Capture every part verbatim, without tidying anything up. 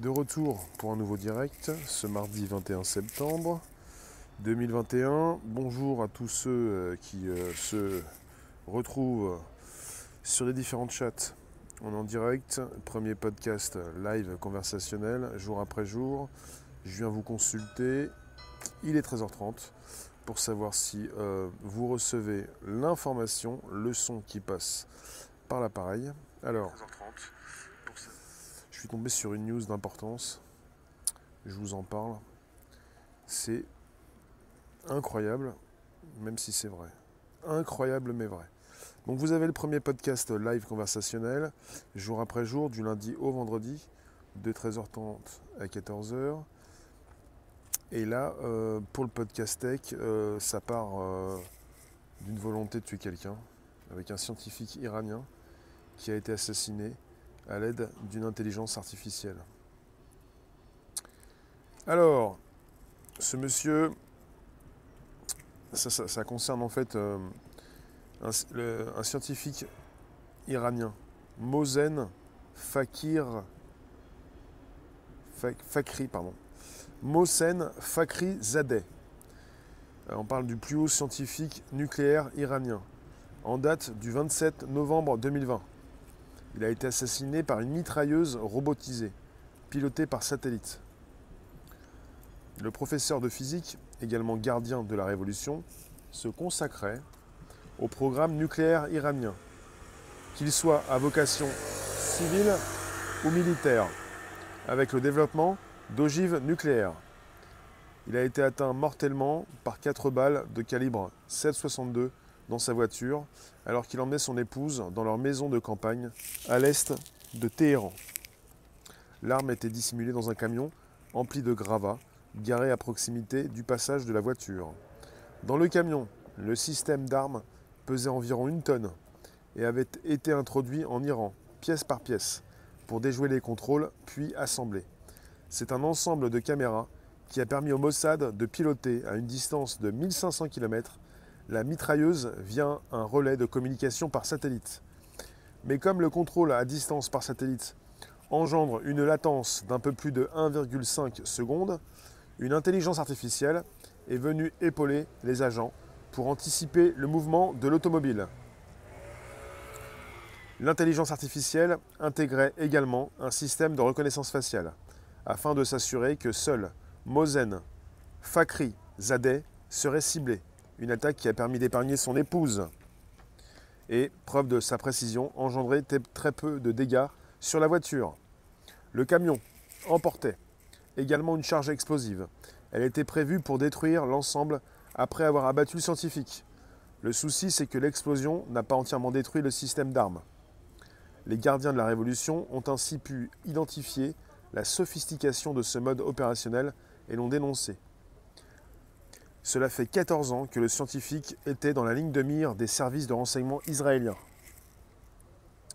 De retour pour un nouveau direct ce mardi vingt et un septembre deux mille vingt et un. Bonjour à tous ceux qui se retrouvent sur les différentes chats. On est en direct, premier podcast live conversationnel, jour après jour. Je viens vous consulter. Il est treize heures trente pour savoir si euh, vous recevez l'information, le son qui passe par l'appareil. Alors, je suis tombé sur une news d'importance. Je vous en parle. C'est incroyable, même si c'est vrai. Incroyable, mais vrai. Donc vous avez le premier podcast live conversationnel, jour après jour, du lundi au vendredi, de treize heures trente à quatorze heures. Et là, euh, pour le podcast tech, euh, ça part euh, d'une volonté de tuer quelqu'un, avec un scientifique iranien qui a été assassiné à l'aide d'une intelligence artificielle. Alors, ce monsieur, ça, ça, ça concerne en fait... Euh, Un, le, un scientifique iranien, Mohsen Fakhir, Fak, Fakhri, pardon, Mohsen Fakhrizadeh. On parle du plus haut scientifique nucléaire iranien, en date du vingt-sept novembre deux mille vingt. Il a été assassiné par une mitrailleuse robotisée, pilotée par satellite. Le professeur de physique, également gardien de la Révolution, se consacrait au programme nucléaire iranien, qu'il soit à vocation civile ou militaire, avec le développement d'ogives nucléaires. Il a été atteint mortellement par quatre balles de calibre sept soixante-deux dans sa voiture, alors qu'il emmenait son épouse dans leur maison de campagne à l'est de Téhéran. L'arme était dissimulée dans un camion empli de gravats, garé à proximité du passage de la voiture. Dans le camion, le système d'armes pesait environ une tonne et avait été introduit en Iran, pièce par pièce, pour déjouer les contrôles, puis assemblé. C'est un ensemble de caméras qui a permis au Mossad de piloter à une distance de mille cinq cents kilomètres la mitrailleuse via un relais de communication par satellite. Mais comme le contrôle à distance par satellite engendre une latence d'un peu plus de un virgule cinq secondes, une intelligence artificielle est venue épauler les agents pour anticiper le mouvement de l'automobile. L'intelligence artificielle intégrait également un système de reconnaissance faciale, afin de s'assurer que seul Mohsen Fakhrizadeh serait ciblé, une attaque qui a permis d'épargner son épouse. Et, preuve de sa précision, engendrait très peu de dégâts sur la voiture. Le camion emportait également une charge explosive. Elle était prévue pour détruire l'ensemble après avoir abattu le scientifique. Le souci, c'est que l'explosion n'a pas entièrement détruit le système d'armes. Les gardiens de la Révolution ont ainsi pu identifier la sophistication de ce mode opérationnel et l'ont dénoncé. Cela fait quatorze ans que le scientifique était dans la ligne de mire des services de renseignement israéliens.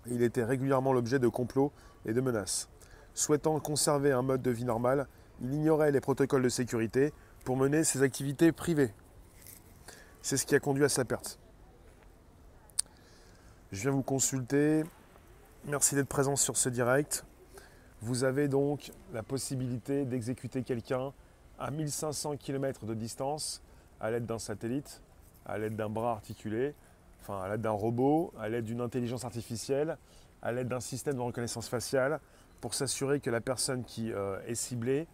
Il était régulièrement l'objet de complots et de menaces. Souhaitant conserver un mode de vie normal, il ignorait les protocoles de sécurité pour mener ses activités privées. C'est ce qui a conduit à sa perte. Je viens vous consulter. Merci d'être présent sur ce direct. Vous avez donc la possibilité d'exécuter quelqu'un à mille cinq cents kilomètres de distance à l'aide d'un satellite, à l'aide d'un bras articulé, enfin à l'aide d'un robot, à l'aide d'une intelligence artificielle, à l'aide d'un système de reconnaissance faciale, pour s'assurer que la personne qui euh, est ciblée,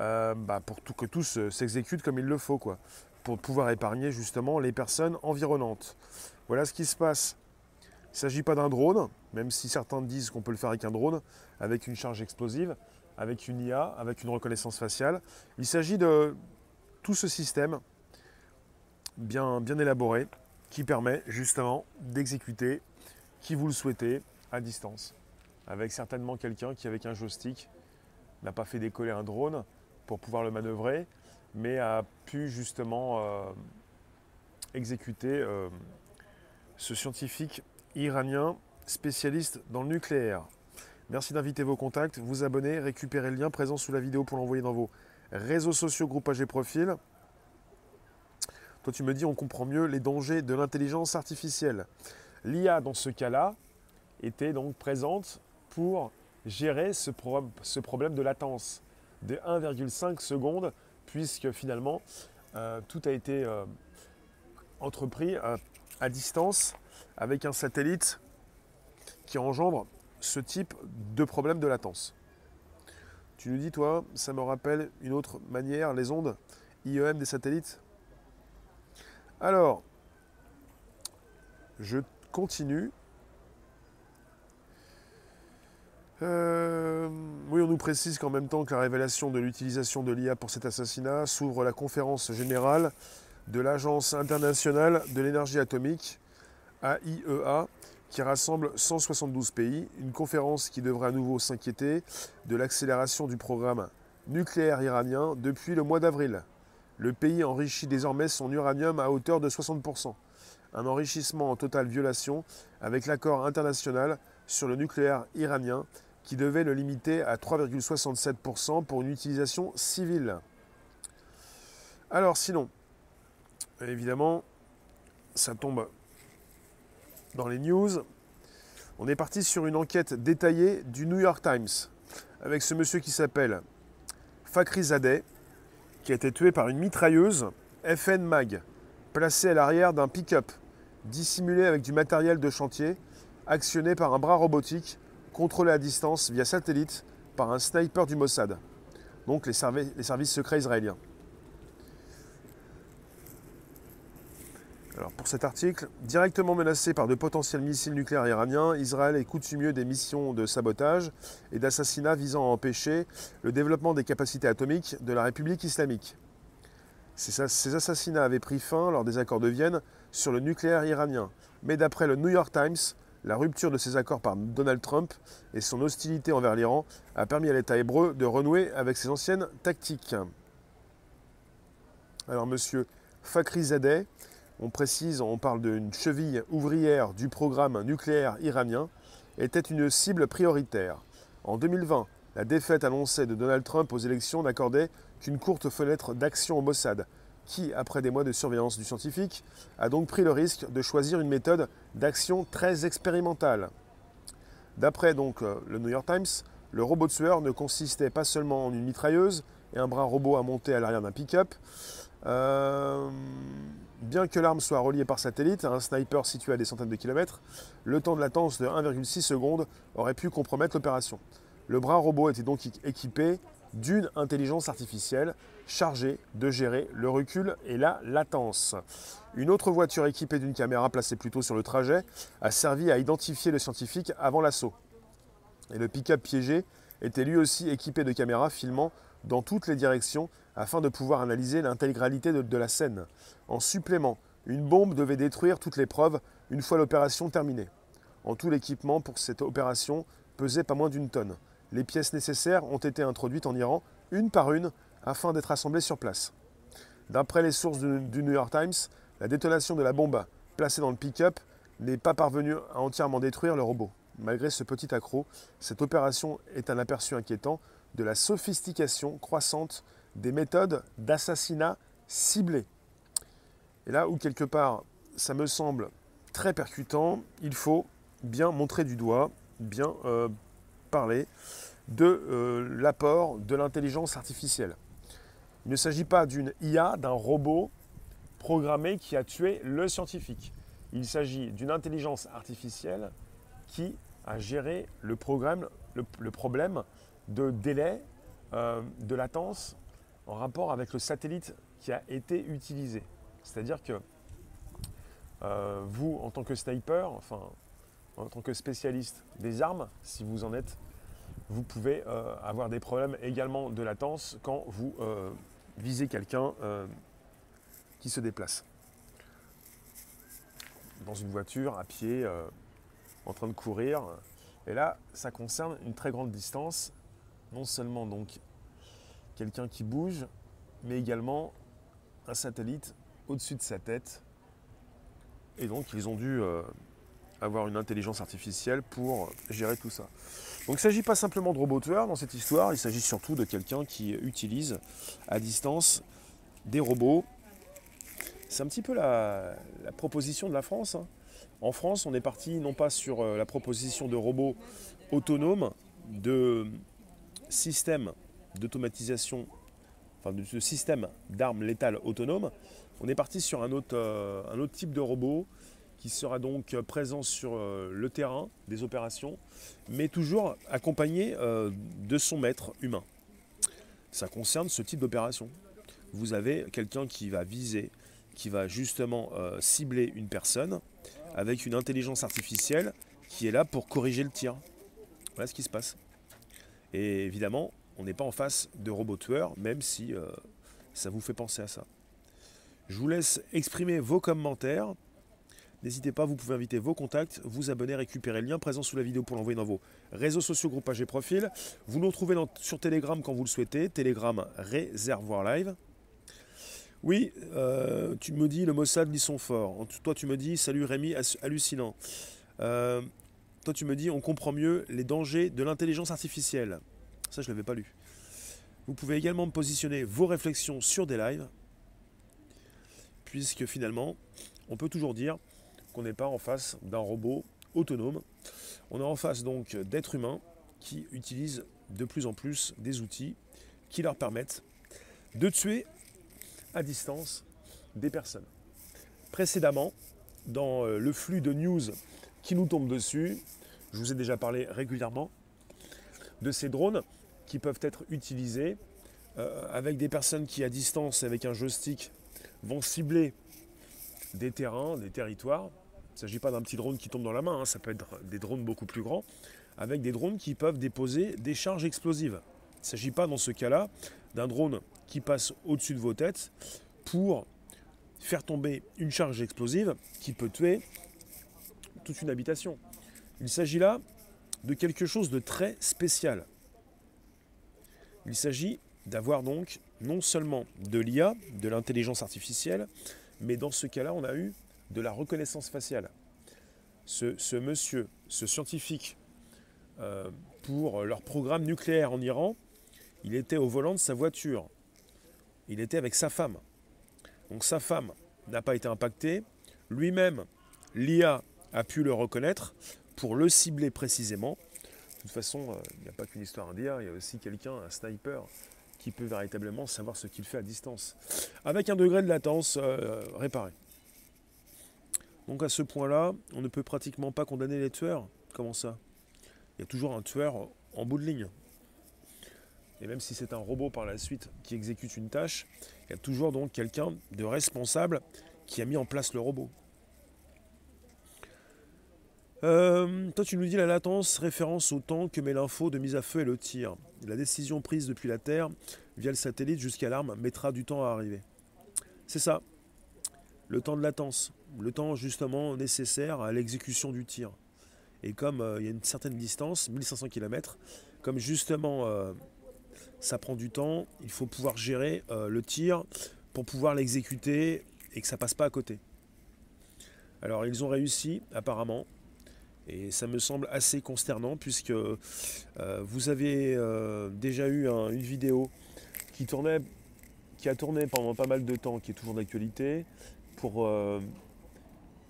euh, bah pour tout, que tous euh, s'exécutent comme il le faut, quoi, pour pouvoir épargner justement les personnes environnantes. Voilà ce qui se passe. Il ne s'agit pas d'un drone, même si certains disent qu'on peut le faire avec un drone, avec une charge explosive, avec une I A, avec une reconnaissance faciale. Il s'agit de tout ce système bien, bien élaboré qui permet justement d'exécuter qui vous le souhaitez à distance, avec certainement quelqu'un qui, avec un joystick, n'a pas fait décoller un drone pour pouvoir le manœuvrer, mais a pu justement euh, exécuter euh, ce scientifique iranien spécialiste dans le nucléaire. Merci d'inviter vos contacts, vous abonner, récupérer le lien présent sous la vidéo pour l'envoyer dans vos réseaux sociaux, groupages et profils. Toi, tu me dis, on comprend mieux les dangers de l'intelligence artificielle. L'I A, dans ce cas-là, était donc présente pour gérer ce, pro ce problème de latence des un virgule cinq secondes, puisque finalement euh, tout a été euh, entrepris à, à distance avec un satellite qui engendre ce type de problème de latence. Tu nous dis, toi, ça me rappelle une autre manière, les ondes I E M des satellites. Alors, je continue. Euh, oui, on nous précise qu'en même temps que la révélation de l'utilisation de l'I A pour cet assassinat s'ouvre la conférence générale de l'Agence internationale de l'énergie atomique, A I E A, qui rassemble cent soixante-douze pays, une conférence qui devrait à nouveau s'inquiéter de l'accélération du programme nucléaire iranien depuis le mois d'avril. Le pays enrichit désormais son uranium à hauteur de soixante pour cent, un enrichissement en totale violation avec l'accord international sur le nucléaire iranien qui devait le limiter à trois virgule soixante-sept pour cent pour une utilisation civile. Alors sinon, évidemment, ça tombe dans les news. On est parti sur une enquête détaillée du New York Times avec ce monsieur qui s'appelle Fakhrizadeh, qui a été tué par une mitrailleuse F N Mag placée à l'arrière d'un pick-up dissimulé avec du matériel de chantier actionné par un bras robotique contrôlé à distance via satellite par un sniper du Mossad, donc les, servi les services secrets israéliens. Alors pour cet article, directement menacé par de potentiels missiles nucléaires iraniens, Israël est coutumier des missions de sabotage et d'assassinat visant à empêcher le développement des capacités atomiques de la République islamique. Ces assassinats avaient pris fin lors des accords de Vienne sur le nucléaire iranien. Mais d'après le New York Times, la rupture de ces accords par Donald Trump et son hostilité envers l'Iran a permis à l'État hébreu de renouer avec ses anciennes tactiques. Alors monsieur Fakhrizadeh, on précise, on parle d'une cheville ouvrière du programme nucléaire iranien, était une cible prioritaire. En deux mille vingt, la défaite annoncée de Donald Trump aux élections n'accordait qu'une courte fenêtre d'action au Mossad, qui, après des mois de surveillance du scientifique, a donc pris le risque de choisir une méthode d'action très expérimentale. D'après donc le New York Times, le robot tueur ne consistait pas seulement en une mitrailleuse et un bras robot à monter à l'arrière d'un pick-up. Euh... Bien que l'arme soit reliée par satellite à un sniper situé à des centaines de kilomètres, le temps de latence de un virgule six secondes aurait pu compromettre l'opération. Le bras robot était donc équipé d'une intelligence artificielle chargée de gérer le recul et la latence. Une autre voiture équipée d'une caméra placée plus tôt sur le trajet a servi à identifier le scientifique avant l'assaut. Et le pick-up piégé était lui aussi équipé de caméras filmant dans toutes les directions afin de pouvoir analyser l'intégralité de, de la scène. En supplément, une bombe devait détruire toutes les preuves une fois l'opération terminée. En tout, l'équipement pour cette opération pesait pas moins d'une tonne. Les pièces nécessaires ont été introduites en Iran, une par une, afin d'être assemblées sur place. D'après les sources du, du New York Times, la détonation de la bombe placée dans le pick-up n'est pas parvenue à entièrement détruire le robot. Malgré ce petit accroc, cette opération est un aperçu inquiétant de la sophistication croissante des méthodes d'assassinat ciblées. Et là où quelque part ça me semble très percutant, il faut bien montrer du doigt, bien euh, parler de euh, l'apport de l'intelligence artificielle. Il ne s'agit pas d'une I A, d'un robot programmé qui a tué le scientifique. Il s'agit d'une intelligence artificielle qui a géré le programme, le, le problème de délai, euh, de latence en rapport avec le satellite qui a été utilisé. C'est-à-dire que euh, vous, en tant que sniper, enfin, en tant que spécialiste des armes, si vous en êtes, vous pouvez euh, avoir des problèmes également de latence quand vous euh, visez quelqu'un euh, qui se déplace. Dans une voiture, à pied, euh, en train de courir. Et là, ça concerne une très grande distance, non seulement donc quelqu'un qui bouge, mais également un satellite au-dessus de sa tête. Et donc, ils ont dû euh, avoir une intelligence artificielle pour gérer tout ça. Donc, il ne s'agit pas simplement de robots tueurs dans cette histoire, il s'agit surtout de quelqu'un qui utilise à distance des robots. C'est un petit peu la, la proposition de la France, hein. En France, on est parti non pas sur la proposition de robots autonomes, de système d'automatisation, enfin de ce système d'armes létales autonomes, on est parti sur un autre, euh, un autre type de robot qui sera donc présent sur euh, le terrain des opérations, mais toujours accompagné euh, de son maître humain. Ça concerne ce type d'opération. Vous avez quelqu'un qui va viser, qui va justement euh, cibler une personne avec une intelligence artificielle qui est là pour corriger le tir. Voilà ce qui se passe. Et évidemment, on n'est pas en face de robots tueurs, même si euh, ça vous fait penser à ça. Je vous laisse exprimer vos commentaires. N'hésitez pas, vous pouvez inviter vos contacts, vous abonner, récupérer le lien présent sous la vidéo pour l'envoyer dans vos réseaux sociaux, groupes, pages et profils. Vous nous retrouvez dans, sur Telegram quand vous le souhaitez, Telegram Réservoir Live. Oui, euh, tu me dis le Mossad, ils sont forts. Toi, tu me dis salut Rémi, hallucinant. Euh, toi, tu me dis on comprend mieux les dangers de l'intelligence artificielle. Ça, je ne l'avais pas lu. Vous pouvez également positionner vos réflexions sur des lives, puisque finalement, on peut toujours dire qu'on n'est pas en face d'un robot autonome. On est en face donc d'êtres humains qui utilisent de plus en plus des outils qui leur permettent de tuer à distance des personnes. Précédemment, dans le flux de news qui nous tombe dessus, je vous ai déjà parlé régulièrement de ces drones qui peuvent être utilisés avec des personnes qui à distance, avec un joystick, vont cibler des terrains, des territoires. Il ne s'agit pas d'un petit drone qui tombe dans la main, hein. Ça peut être des drones beaucoup plus grands, avec des drones qui peuvent déposer des charges explosives. Il ne s'agit pas dans ce cas-là d'un drone qui passe au-dessus de vos têtes pour faire tomber une charge explosive qui peut tuer toute une habitation. Il s'agit là de quelque chose de très spécial. Il s'agit d'avoir donc non seulement de l'I A, de l'intelligence artificielle, mais dans ce cas-là, on a eu de la reconnaissance faciale. Ce, ce monsieur, ce scientifique, euh, pour leur programme nucléaire en Iran, il était au volant de sa voiture. Il était avec sa femme. Donc sa femme n'a pas été impactée. Lui-même, l'I A a pu le reconnaître pour le cibler précisément. De toute façon, euh, il n'y a pas qu'une histoire d'I A, il y a aussi quelqu'un, un sniper, qui peut véritablement savoir ce qu'il fait à distance, avec un degré de latence euh, réparé. Donc à ce point-là, on ne peut pratiquement pas condamner les tueurs. Comment ça? Il y a toujours un tueur en bout de ligne. Et même si c'est un robot par la suite qui exécute une tâche, il y a toujours donc quelqu'un de responsable qui a mis en place le robot. Euh, toi, tu nous dis la latence, référence au temps que met l'info de mise à feu et le tir. La décision prise depuis la Terre via le satellite jusqu'à l'arme mettra du temps à arriver. C'est ça, le temps de latence, le temps justement nécessaire à l'exécution du tir. Et comme euh, il y a une certaine distance, mille cinq cents kilomètres, comme justement euh, ça prend du temps, il faut pouvoir gérer euh, le tir pour pouvoir l'exécuter et que ça passe pas à côté. Alors ils ont réussi apparemment. Et ça me semble assez consternant puisque euh, vous avez euh, déjà eu un, une vidéo qui, tournait, qui a tourné pendant pas mal de temps, qui est toujours d'actualité, pour, euh,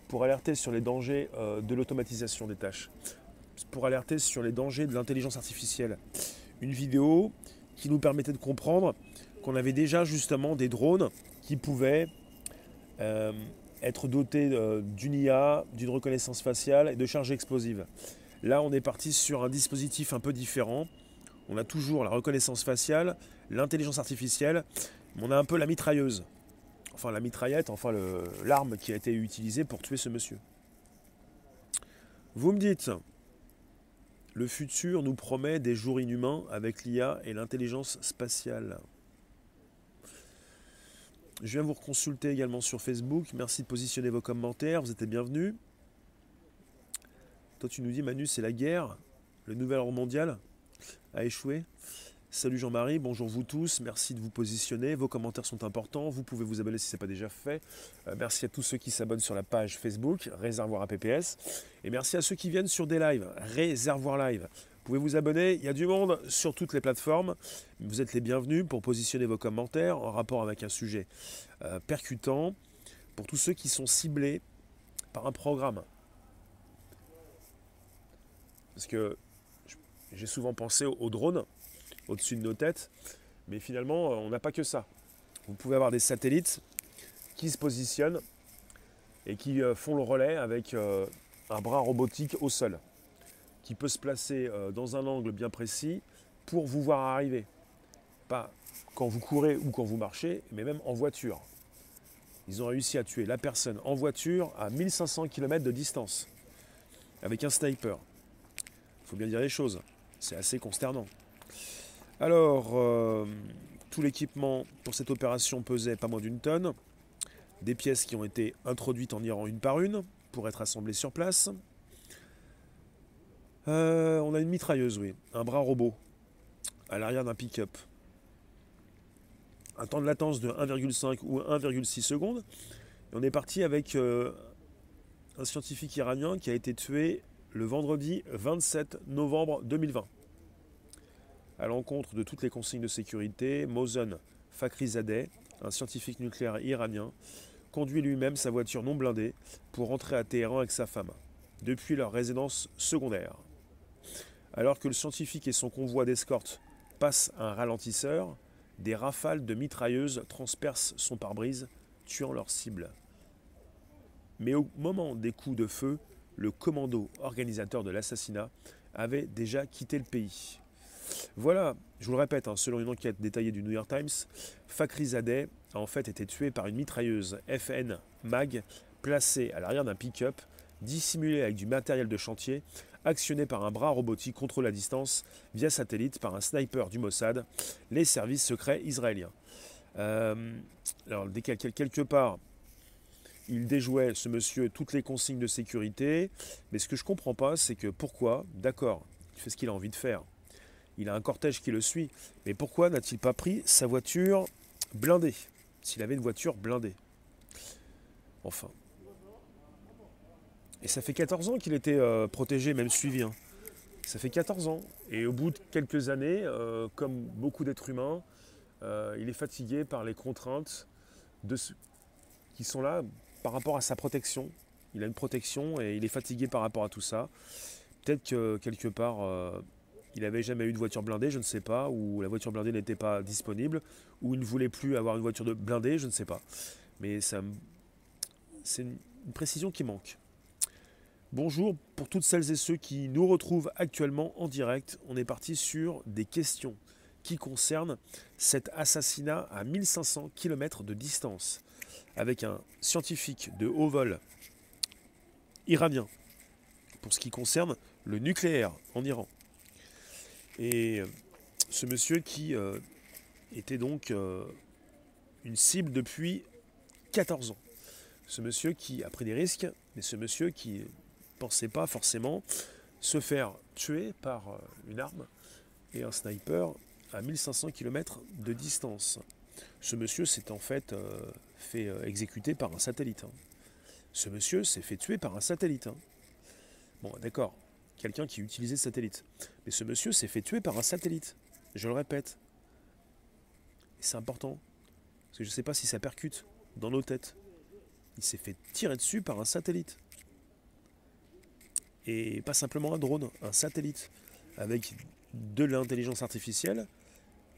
pour alerter sur les dangers euh, de l'automatisation des tâches, pour alerter sur les dangers de l'intelligence artificielle. Une vidéo qui nous permettait de comprendre qu'on avait déjà justement des drones qui pouvaient... Euh, être doté d'une I A, d'une reconnaissance faciale et de charges explosives. Là, on est parti sur un dispositif un peu différent. On a toujours la reconnaissance faciale, l'intelligence artificielle, mais on a un peu la mitrailleuse. Enfin, la mitraillette, enfin l'arme qui a été utilisée pour tuer ce monsieur. Vous me dites, le futur nous promet des jours inhumains avec l'I A et l'intelligence spatiale. Je viens vous reconsulter également sur Facebook. Merci de positionner vos commentaires. Vous êtes les bienvenus. Toi, tu nous dis, Manu, c'est la guerre. Le nouvel ordre mondial a échoué. Salut Jean-Marie, bonjour vous tous. Merci de vous positionner. Vos commentaires sont importants. Vous pouvez vous abonner si ce n'est pas déjà fait. Euh, merci à tous ceux qui s'abonnent sur la page Facebook, Réservoir A P P S. Et merci à ceux qui viennent sur des lives, Réservoir Live. Vous pouvez vous abonner, il y a du monde sur toutes les plateformes. Vous êtes les bienvenus pour positionner vos commentaires en rapport avec un sujet euh, percutant pour tous ceux qui sont ciblés par un programme. Parce que J'ai souvent pensé aux drones au-dessus de nos têtes, mais finalement, on n'a pas que ça. Vous pouvez avoir des satellites qui se positionnent et qui font le relais avec un bras robotique au sol, qui peut se placer dans un angle bien précis pour vous voir arriver. Pas quand vous courez ou quand vous marchez, mais même en voiture. Ils ont réussi à tuer la personne en voiture à mille cinq cents kilomètres de distance, avec un sniper. Il faut bien dire les choses, c'est assez consternant. Alors, euh, tout l'équipement pour cette opération pesait pas moins d'une tonne. Des pièces qui ont été introduites en Iran une par une, pour être assemblées sur place. Euh, on a une mitrailleuse, oui, un bras robot, à l'arrière d'un pick-up. Un temps de latence de un virgule cinq ou un virgule six secondes. Et on est parti avec euh, un scientifique iranien qui a été tué le vendredi vingt-sept novembre deux mille vingt. À l'encontre de toutes les consignes de sécurité, Mohsen Fakhrizadeh, un scientifique nucléaire iranien, conduit lui-même sa voiture non blindée pour rentrer à Téhéran avec sa femme, depuis leur résidence secondaire. Alors que le scientifique et son convoi d'escorte passent à un ralentisseur, des rafales de mitrailleuses transpercent son pare-brise, tuant leur cible. Mais au moment des coups de feu, le commando organisateur de l'assassinat avait déjà quitté le pays. Voilà, je vous le répète, hein, selon une enquête détaillée du New York Times, Fakhrizadeh a en fait été tué par une mitrailleuse F N Mag placée à l'arrière d'un pick-up, dissimulée avec du matériel de chantier, actionnée par un bras robotique contre la distance via satellite par un sniper du Mossad, les services secrets israéliens. Euh, alors, quelque part, il déjouait, ce monsieur, toutes les consignes de sécurité, mais ce que je ne comprends pas, c'est que pourquoi, d'accord, il fait ce qu'il a envie de faire, il a un cortège qui le suit, mais pourquoi n'a-t-il pas pris sa voiture blindée, s'il avait une voiture blindée? Enfin. Et ça fait quatorze ans qu'il était euh, protégé, même suivi. Hein. Ça fait quatorze ans. Et au bout de quelques années, euh, comme beaucoup d'êtres humains, euh, il est fatigué par les contraintes de ce... qui sont là par rapport à sa protection. Il a une protection et il est fatigué par rapport à tout ça. Peut-être que quelque part, euh, il n'avait jamais eu de voiture blindée, je ne sais pas, ou la voiture blindée n'était pas disponible, ou il ne voulait plus avoir une voiture de blindée, je ne sais pas. Mais ça, c'est une, une précision qui manque. Bonjour pour toutes celles et ceux qui nous retrouvent actuellement en direct. On est parti sur des questions qui concernent cet assassinat à mille cinq cents kilomètres de distance avec un scientifique de haut vol iranien pour ce qui concerne le nucléaire en Iran. Et ce monsieur qui euh, était donc euh, une cible depuis quatorze ans. Ce monsieur qui a pris des risques, mais ce monsieur qui... pensait pas forcément se faire tuer par une arme et un sniper à mille cinq cents kilomètres de distance. Ce monsieur s'est en fait euh, fait exécuter par un satellite. Hein. Ce monsieur s'est fait tuer par un satellite. Hein. Bon, d'accord, quelqu'un qui utilisait satellite. Mais ce monsieur s'est fait tuer par un satellite, je le répète. Et c'est important, parce que je ne sais pas si ça percute dans nos têtes. Il s'est fait tirer dessus par un satellite. Et pas simplement un drone, un satellite, avec de l'intelligence artificielle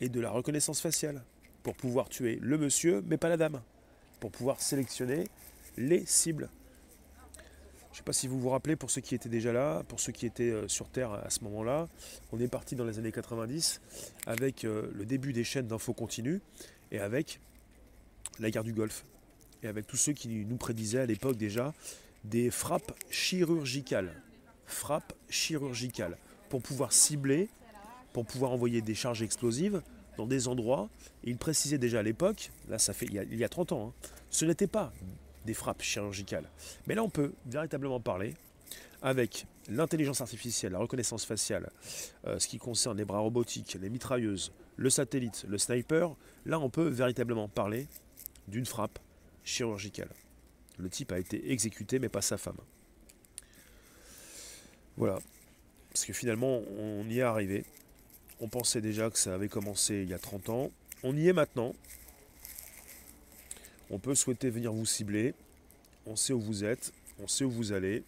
et de la reconnaissance faciale, pour pouvoir tuer le monsieur, mais pas la dame, pour pouvoir sélectionner les cibles. Je ne sais pas si vous vous rappelez, pour ceux qui étaient déjà là, pour ceux qui étaient sur Terre à ce moment-là, on est parti dans les années quatre-vingt-dix avec le début des chaînes d'infos continues et avec la guerre du Golfe, et avec tous ceux qui nous prédisaient à l'époque déjà des frappes chirurgicales. frappe chirurgicale, pour pouvoir cibler, pour pouvoir envoyer des charges explosives dans des endroits. Et il précisait déjà à l'époque, là ça fait il y a, il y a trente ans, hein, ce n'était pas des frappes chirurgicales. Mais là on peut véritablement parler avec l'intelligence artificielle, la reconnaissance faciale, euh, ce qui concerne les bras robotiques, les mitrailleuses, le satellite, le sniper, là on peut véritablement parler d'une frappe chirurgicale. Le type a été exécuté mais pas sa femme. Voilà, parce que finalement, on y est arrivé. On pensait déjà que ça avait commencé il y a trente ans. On y est maintenant. On peut souhaiter venir vous cibler. On sait où vous êtes, on sait où vous allez.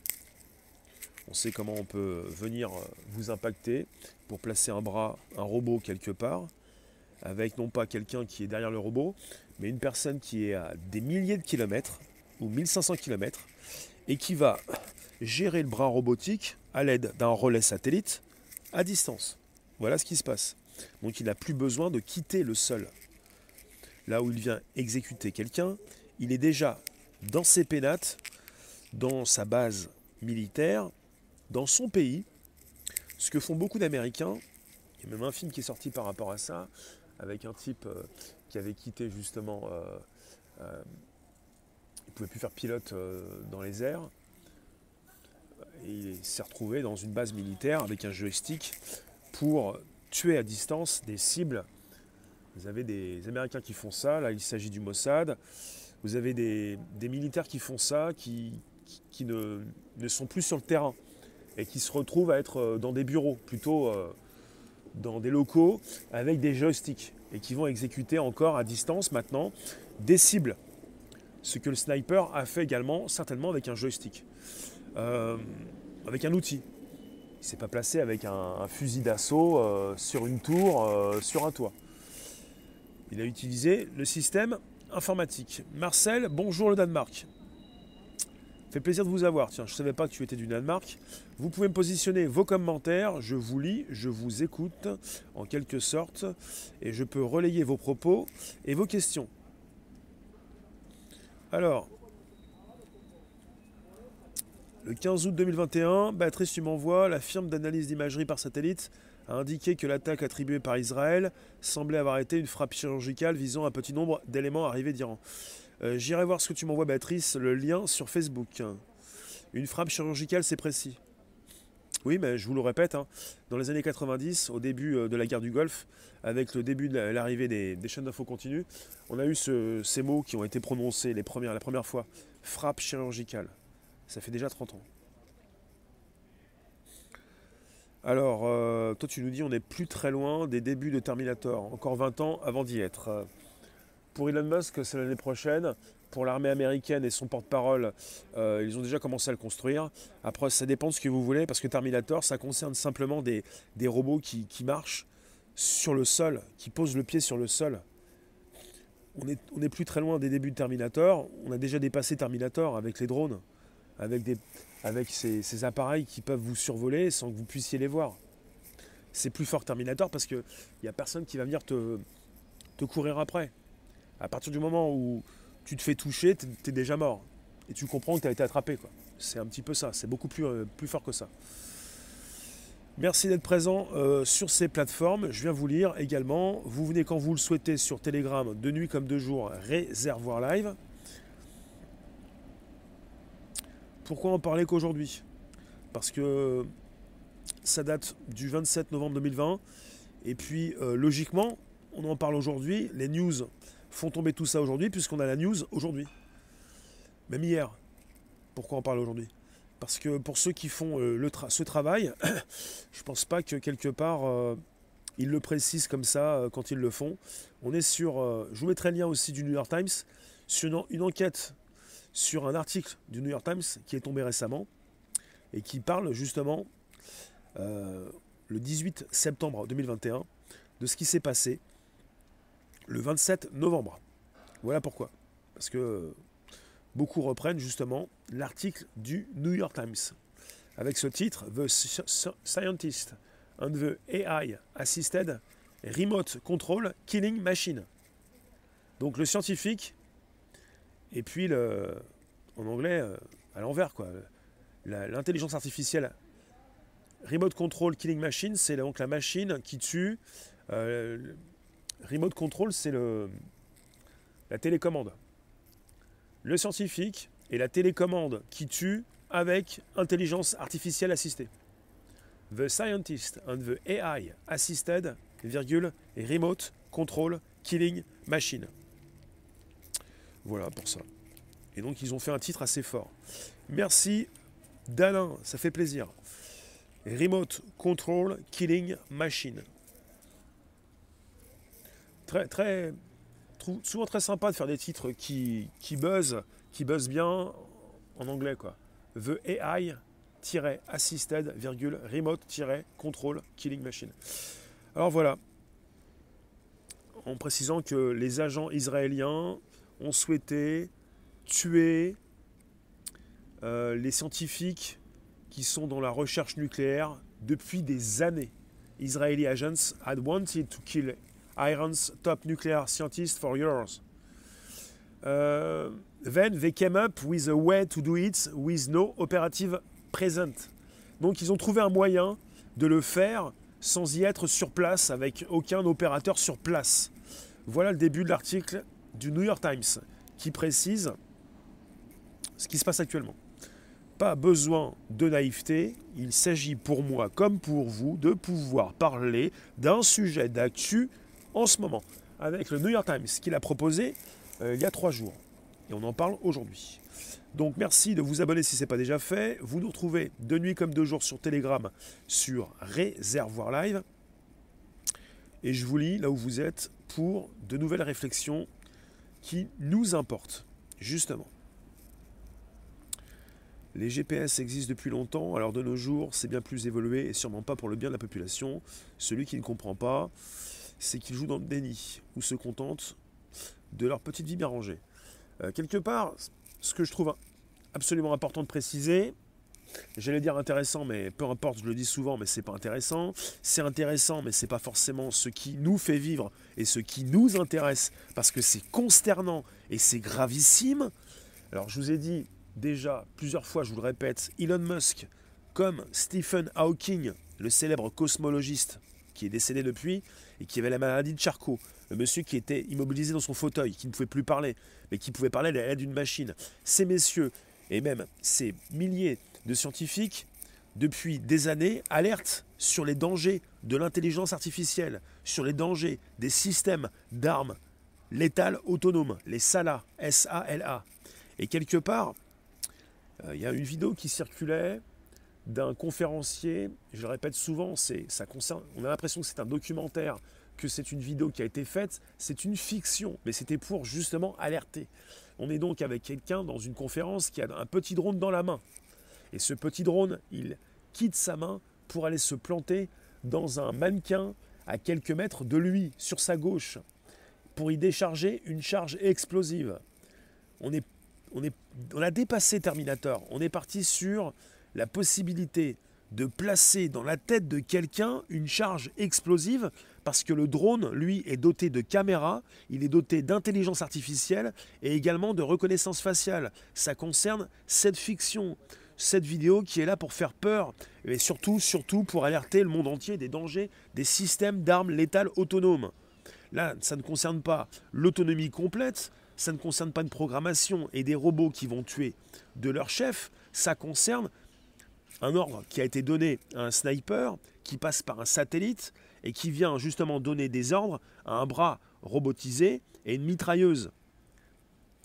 On sait comment on peut venir vous impacter pour placer un bras, un robot quelque part, avec non pas quelqu'un qui est derrière le robot, mais une personne qui est à des milliers de kilomètres, ou mille cinq cents kilomètres, et qui va gérer le bras robotique à l'aide d'un relais satellite à distance. Voilà ce qui se passe. Donc il n'a plus besoin de quitter le sol. Là où il vient exécuter quelqu'un, il est déjà dans ses pénates, dans sa base militaire, dans son pays, ce que font beaucoup d'Américains. Il y a même un film qui est sorti par rapport à ça, avec un type euh, qui avait quitté justement... Euh, euh, il ne pouvait plus faire pilote euh, dans les airs. Et il s'est retrouvé dans une base militaire avec un joystick pour tuer à distance des cibles. Vous avez des Américains qui font ça, là il s'agit du Mossad. Vous avez des, des militaires qui font ça, qui, qui, qui ne, ne sont plus sur le terrain et qui se retrouvent à être dans des bureaux, plutôt euh, dans des locaux avec des joysticks et qui vont exécuter encore à distance maintenant des cibles. Ce que le sniper a fait également, certainement avec un joystick, euh, avec un outil. Il ne s'est pas placé avec un, un fusil d'assaut euh, sur une tour, euh, sur un toit. Il a utilisé le système informatique. Marcel, bonjour le Danemark. Fait plaisir de vous avoir. Tiens, je ne savais pas que tu étais du Danemark. Vous pouvez me positionner vos commentaires. Je vous lis, je vous écoute en quelque sorte. Et je peux relayer vos propos et vos questions. Alors, le quinze août deux mille vingt et un, Béatrice, tu m'envoies, la firme d'analyse d'imagerie par satellite a indiqué que l'attaque attribuée par Israël semblait avoir été une frappe chirurgicale visant un petit nombre d'éléments arrivés d'Iran. Euh, J'irai voir ce que tu m'envoies, Béatrice, le lien sur Facebook. Une frappe chirurgicale, c'est précis. Oui, mais je vous le répète, hein, dans les années quatre-vingt-dix, au début de la guerre du Golfe, avec le début de l'arrivée des, des chaînes d'infos continues, on a eu ce, ces mots qui ont été prononcés les premières, la première fois. Frappe chirurgicale. Ça fait déjà trente ans. Alors, euh, toi tu nous dis on n'est plus très loin des débuts de Terminator, encore vingt ans avant d'y être. Euh, pour Elon Musk, c'est l'année prochaine. Pour l'armée américaine et son porte-parole, euh, ils ont déjà commencé à le construire. Après, ça dépend de ce que vous voulez, parce que Terminator, ça concerne simplement des, des robots qui, qui marchent sur le sol, qui posent le pied sur le sol. On n'est on est plus très loin des débuts de Terminator. On a déjà dépassé Terminator avec les drones, avec des... avec ces, ces appareils qui peuvent vous survoler sans que vous puissiez les voir. C'est plus fort Terminator parce qu'il n'y a personne qui va venir te, te courir après. À partir du moment où tu te fais toucher, tu es déjà mort. Et tu comprends que tu as été attrapé. C'est un petit peu ça, c'est beaucoup plus, euh, plus fort que ça. Merci d'être présent euh, sur ces plateformes. Je viens vous lire également. Vous venez quand vous le souhaitez sur Telegram, de nuit comme de jour, Réservoir Live. Pourquoi en parler qu'aujourd'hui? Parce que ça date du vingt-sept novembre deux mille vingt. Et puis, euh, logiquement, on en parle aujourd'hui. Les news font tomber tout ça aujourd'hui, puisqu'on a la news aujourd'hui. Même hier. Pourquoi en parle aujourd'hui? Parce que pour ceux qui font euh, le tra ce travail, je pense pas que quelque part, euh, ils le précisent comme ça euh, quand ils le font. On est sur... Euh, je vous mettrai le lien aussi du New York Times, sur une, en une enquête... sur un article du New York Times qui est tombé récemment et qui parle justement euh, le dix-huit septembre deux mille vingt et un de ce qui s'est passé le vingt-sept novembre. Voilà pourquoi. Parce que beaucoup reprennent justement l'article du New York Times avec ce titre « The Scientist and the A I Assisted Remote Control Killing Machine ». Donc le scientifique... Et puis, le, en anglais, à l'envers, quoi. L'intelligence artificielle Remote Control Killing Machine, c'est donc la machine qui tue. Euh, remote Control, c'est la télécommande. Le scientifique et la télécommande qui tue avec intelligence artificielle assistée. The Scientist and the A I Assisted, virgule, Remote Control Killing Machine. Voilà pour ça. Et donc ils ont fait un titre assez fort. Merci d'Alain, ça fait plaisir. Remote Control Killing Machine. Très, très, souvent très sympa de faire des titres qui, qui buzzent, qui buzzent bien en anglais quoi. The A I assisted remote control killing machine. Alors voilà, en précisant que les agents israéliens ont souhaité tuer euh, les scientifiques qui sont dans la recherche nucléaire depuis des années. Israeli agents had wanted to kill Iran's top nuclear scientists for years. Uh, then they came up with a way to do it with no operative present. Donc ils ont trouvé un moyen de le faire sans y être sur place, avec aucun opérateur sur place. Voilà le début de l'article du New York Times qui précise ce qui se passe actuellement. Pas besoin de naïveté, il s'agit pour moi comme pour vous de pouvoir parler d'un sujet d'actu en ce moment, avec le New York Times qu'il a proposé euh, il y a trois jours. Et on en parle aujourd'hui. Donc merci de vous abonner si ce n'est pas déjà fait. Vous nous retrouvez de nuit comme de jour sur Telegram, sur Réservoir Live. Et je vous lis là où vous êtes pour de nouvelles réflexions qui nous importent, justement. Les G P S existent depuis longtemps, alors de nos jours, c'est bien plus évolué et sûrement pas pour le bien de la population. Celui qui ne comprend pas, c'est qu'ils jouent dans le déni ou se contentent de leur petite vie bien rangée. Euh, quelque part, ce que je trouve absolument important de préciser, j'allais dire intéressant, mais peu importe, je le dis souvent, mais c'est pas intéressant. C'est intéressant, mais c'est pas forcément ce qui nous fait vivre et ce qui nous intéresse, parce que c'est consternant et c'est gravissime. Alors je vous ai dit... Déjà, plusieurs fois, je vous le répète, Elon Musk, comme Stephen Hawking, le célèbre cosmologiste qui est décédé depuis et qui avait la maladie de Charcot, le monsieur qui était immobilisé dans son fauteuil, qui ne pouvait plus parler, mais qui pouvait parler à l'aide d'une machine. Ces messieurs, et même ces milliers de scientifiques, depuis des années, alertent sur les dangers de l'intelligence artificielle, sur les dangers des systèmes d'armes létales autonomes, les SALA, S A L A. Et quelque part... Il y a une vidéo qui circulait d'un conférencier, je le répète souvent, ça concerne, on a l'impression que c'est un documentaire, que c'est une vidéo qui a été faite, c'est une fiction, mais c'était pour justement alerter. On est donc avec quelqu'un dans une conférence qui a un petit drone dans la main. Et ce petit drone, il quitte sa main pour aller se planter dans un mannequin à quelques mètres de lui, sur sa gauche, pour y décharger une charge explosive. On est On, est, on a dépassé Terminator, on est parti sur la possibilité de placer dans la tête de quelqu'un une charge explosive parce que le drone, lui, est doté de caméras, il est doté d'intelligence artificielle et également de reconnaissance faciale. Ça concerne cette fiction, cette vidéo qui est là pour faire peur et surtout, surtout pour alerter le monde entier des dangers des systèmes d'armes létales autonomes. Là, ça ne concerne pas l'autonomie complète, ça ne concerne pas une programmation et des robots qui vont tuer de leur chef, ça concerne un ordre qui a été donné à un sniper, qui passe par un satellite et qui vient justement donner des ordres à un bras robotisé et une mitrailleuse,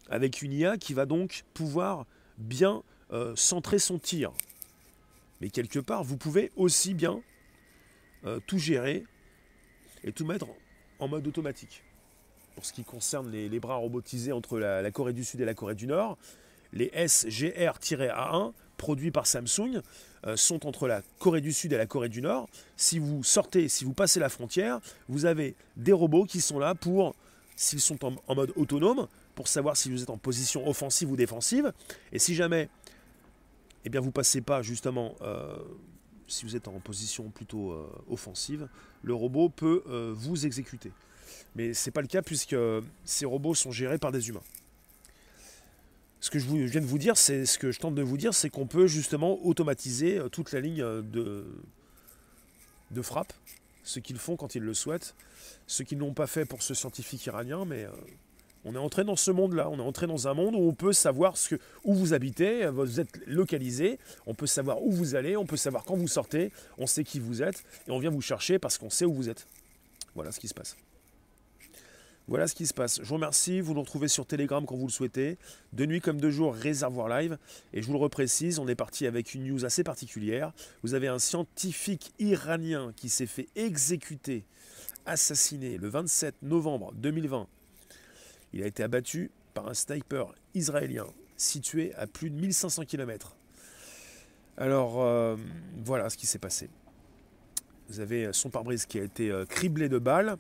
avec une I A qui va donc pouvoir bien euh, centrer son tir. Mais quelque part, vous pouvez aussi bien euh, tout gérer et tout mettre en mode automatique. Pour ce qui concerne les, les bras robotisés entre la, la Corée du Sud et la Corée du Nord, les S G R A un produits par Samsung euh, sont entre la Corée du Sud et la Corée du Nord. Si vous sortez, si vous passez la frontière, vous avez des robots qui sont là pour, s'ils sont en, en mode autonome, pour savoir si vous êtes en position offensive ou défensive. Et si jamais, eh bien vous ne passez pas justement... Euh, si vous êtes en position plutôt euh, offensive, le robot peut euh, vous exécuter. Mais ce n'est pas le cas puisque ces robots sont gérés par des humains. Ce que je, vous, je viens de vous dire, c'est ce que je tente de vous dire, c'est qu'on peut justement automatiser toute la ligne de, de frappe, ce qu'ils font quand ils le souhaitent, ce qu'ils n'ont pas fait pour ce scientifique iranien, mais euh, on est entré dans ce monde-là, on est entré dans un monde où on peut savoir ce que, où vous habitez, vous êtes localisé, on peut savoir où vous allez, on peut savoir quand vous sortez, on sait qui vous êtes, et on vient vous chercher parce qu'on sait où vous êtes. Voilà ce qui se passe. Voilà ce qui se passe. Je vous remercie. Vous nous retrouvez sur Telegram quand vous le souhaitez. De nuit comme de jour, Réservoir Live. Et je vous le reprécise, on est parti avec une news assez particulière. Vous avez un scientifique iranien qui s'est fait exécuter, assassiné le vingt-sept novembre deux mille vingt. Il a été abattu par un sniper israélien situé à plus de mille cinq cents kilomètres. Alors, euh, voilà ce qui s'est passé. Vous avez son pare-brise qui a été criblé de balles.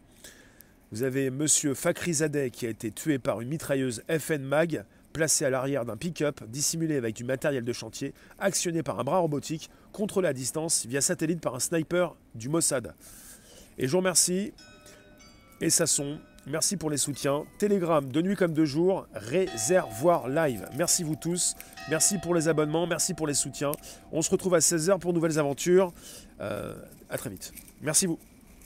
Vous avez Monsieur Fakhrizadeh qui a été tué par une mitrailleuse F N Mag placée à l'arrière d'un pick-up, dissimulée avec du matériel de chantier, actionnée par un bras robotique, contrôlée à distance via satellite par un sniper du Mossad. Et je vous remercie. Et Sasson, merci pour les soutiens. Telegram, de nuit comme de jour, réservoir live. Merci vous tous. Merci pour les abonnements. Merci pour les soutiens. On se retrouve à seize heures pour nouvelles aventures. Euh, à très vite. Merci vous.